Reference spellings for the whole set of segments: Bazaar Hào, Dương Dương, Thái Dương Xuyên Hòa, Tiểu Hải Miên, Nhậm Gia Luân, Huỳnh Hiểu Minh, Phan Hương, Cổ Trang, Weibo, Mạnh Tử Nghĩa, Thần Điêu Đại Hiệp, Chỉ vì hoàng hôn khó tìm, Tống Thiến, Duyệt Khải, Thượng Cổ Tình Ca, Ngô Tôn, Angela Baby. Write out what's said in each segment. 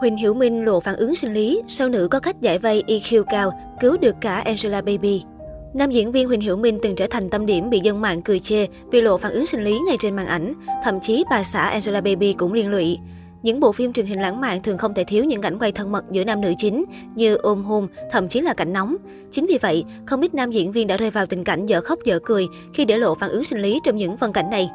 Huỳnh Hiểu Minh lộ phản ứng sinh lý, sao nữ có cách giải vây EQ cao, cứu được cả Angela Baby. Nam diễn viên Huỳnh Hiểu Minh từng trở thành tâm điểm bị dân mạng cười chê vì lộ phản ứng sinh lý ngay trên màn ảnh, thậm chí bà xã Angela Baby cũng liên lụy. Những bộ phim truyền hình lãng mạn thường không thể thiếu những cảnh quay thân mật giữa nam nữ chính, như ôm hôn, thậm chí là cảnh nóng. Chính vì vậy, không ít nam diễn viên đã rơi vào tình cảnh dở khóc dở cười khi để lộ phản ứng sinh lý trong những phân cảnh này.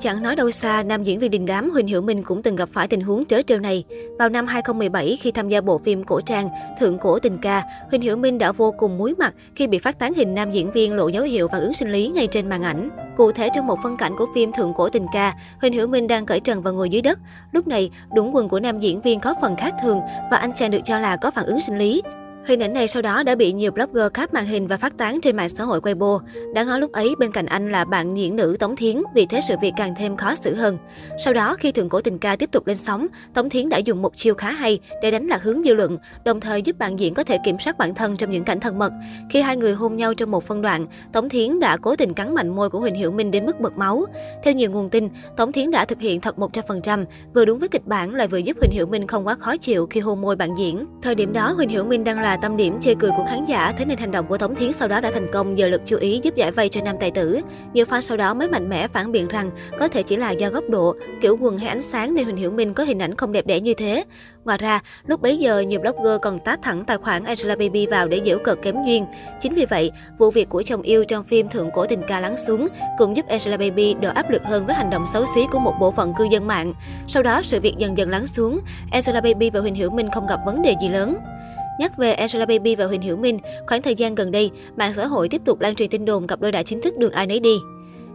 Chẳng nói đâu xa, nam diễn viên đình đám Huỳnh Hiểu Minh cũng từng gặp phải tình huống trớ trêu này. Vào năm 2017, khi tham gia bộ phim cổ trang Thượng Cổ Tình Ca, Huỳnh Hiểu Minh đã vô cùng muối mặt khi bị phát tán hình nam diễn viên lộ dấu hiệu phản ứng sinh lý ngay trên màn ảnh. Cụ thể, trong một phân cảnh của phim Thượng Cổ Tình Ca, Huỳnh Hiểu Minh đang cởi trần và ngồi dưới đất. Lúc này, đũng quần của nam diễn viên có phần khác thường và anh chàng được cho là có phản ứng sinh lý. Hình ảnh này sau đó đã bị nhiều blogger cáp màn hình và phát tán trên mạng xã hội Weibo. Đáng nói lúc ấy bên cạnh anh là bạn diễn nữ Tống Thiến, vì thế sự việc càng thêm khó xử hơn. Sau đó khi Thượng Cổ Tình Ca tiếp tục lên sóng, Tống Thiến đã dùng một chiêu khá hay để đánh lạc hướng dư luận, đồng thời giúp bạn diễn có thể kiểm soát bản thân trong những cảnh thân mật. Khi hai người hôn nhau trong một phân đoạn, Tống Thiến đã cố tình cắn mạnh môi của Huỳnh Hiểu Minh đến mức bật máu. Theo nhiều nguồn tin, Tống Thiến đã thực hiện thật 100%, vừa đúng với kịch bản lại vừa giúp Huỳnh Hiểu Minh không quá khó chịu khi hôn môi bạn diễn. Thời điểm đó Huỳnh Hiểu Minh đang là tâm điểm chê cười của khán giả, thế nên hành động của Tống Thiến sau đó đã thành công giờ lực chú ý giúp giải vây cho nam tài tử. Nhiều fan sau đó mới mạnh mẽ phản biện rằng có thể chỉ là do góc độ, kiểu quần hay ánh sáng nên Huỳnh Hiểu Minh có hình ảnh không đẹp đẽ như thế. Ngoài ra, lúc bấy giờ nhiều blogger còn tát thẳng tài khoản Angela Baby vào để giễu cợt kém duyên. Chính vì vậy, vụ việc của chồng yêu trong phim Thượng Cổ Tình Ca lắng xuống cũng giúp Angela Baby đỡ áp lực hơn với hành động xấu xí của một bộ phận cư dân mạng. Sau đó, sự việc dần dần lắng xuống, Angela Baby và Huỳnh Hiểu Minh không gặp vấn đề gì lớn. Nhắc về Angela Baby và Huỳnh Hiểu Minh, khoảng thời gian gần đây, mạng xã hội tiếp tục lan truyền tin đồn cặp đôi đã chính thức đường ai nấy đi.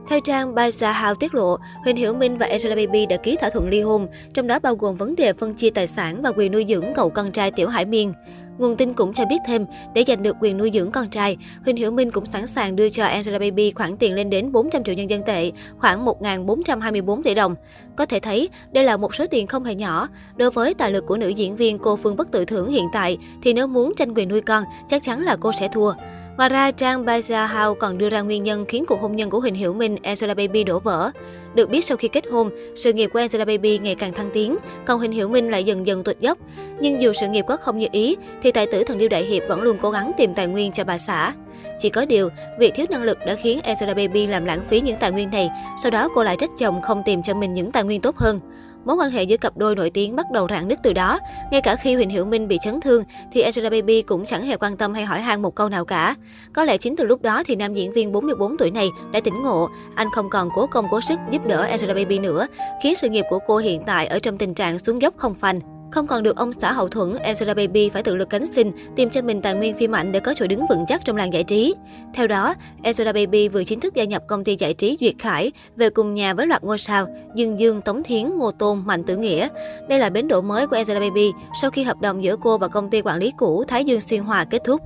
Theo trang Bazaar Hào tiết lộ, Huỳnh Hiểu Minh và Angela Baby đã ký thỏa thuận ly hôn, trong đó bao gồm vấn đề phân chia tài sản và quyền nuôi dưỡng cậu con trai Tiểu Hải Miên. Nguồn tin cũng cho biết thêm, để giành được quyền nuôi dưỡng con trai, Huỳnh Hiểu Minh cũng sẵn sàng đưa cho Angela Baby khoản tiền lên đến 400 triệu nhân dân tệ, khoảng 1.424 tỷ đồng. Có thể thấy, đây là một số tiền không hề nhỏ. Đối với tài lực của nữ diễn viên cô Phương Bất Tự Thưởng hiện tại, thì nếu muốn tranh quyền nuôi con, chắc chắn là cô sẽ thua. Ngoài ra, trang Bazaar Hào còn đưa ra nguyên nhân khiến cuộc hôn nhân của Huỳnh Hiểu Minh, Angela Baby đổ vỡ. Được biết sau khi kết hôn, sự nghiệp của Angela Baby ngày càng thăng tiến, còn Huỳnh Hiểu Minh lại dần dần tuột dốc. Nhưng dù sự nghiệp có không như ý, thì tài tử Thần Điêu Đại Hiệp vẫn luôn cố gắng tìm tài nguyên cho bà xã. Chỉ có điều, việc thiếu năng lực đã khiến Angela Baby làm lãng phí những tài nguyên này, sau đó cô lại trách chồng không tìm cho mình những tài nguyên tốt hơn. Mối quan hệ giữa cặp đôi nổi tiếng bắt đầu rạn nứt từ đó. Ngay cả khi Huỳnh Hiểu Minh bị chấn thương thì Angela Baby cũng chẳng hề quan tâm hay hỏi han một câu nào cả. Có lẽ chính từ lúc đó thì nam diễn viên 44 tuổi này đã tỉnh ngộ. Anh không còn cố công cố sức giúp đỡ Angela Baby nữa, khiến sự nghiệp của cô hiện tại ở trong tình trạng xuống dốc không phanh. Không còn được ông xã hậu thuẫn, Angela Baby phải tự lực cánh sinh, tìm cho mình tài nguyên phim ảnh để có chỗ đứng vững chắc trong làng giải trí. Theo đó, Angela Baby vừa chính thức gia nhập công ty giải trí Duyệt Khải, về cùng nhà với loạt ngôi sao Dương Dương, Tống Thiến, Ngô Tôn, Mạnh Tử Nghĩa. Đây là bến đỗ mới của Angela Baby sau khi hợp đồng giữa cô và công ty quản lý cũ Thái Dương Xuyên Hòa kết thúc.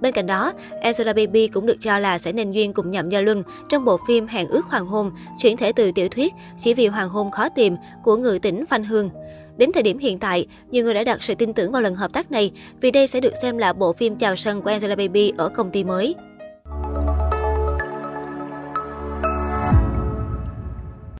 Bên cạnh đó, Angela Baby cũng được cho là sẽ nên duyên cùng Nhậm Gia Luân trong bộ phim Hẹn Ước Hoàng Hôn, chuyển thể từ tiểu thuyết Chỉ Vì Hoàng Hôn Khó Tìm của người tỉnh Phan Hương. Đến thời điểm hiện tại, nhiều người đã đặt sự tin tưởng vào lần hợp tác này vì đây sẽ được xem là bộ phim chào sân của Angela Baby ở công ty mới.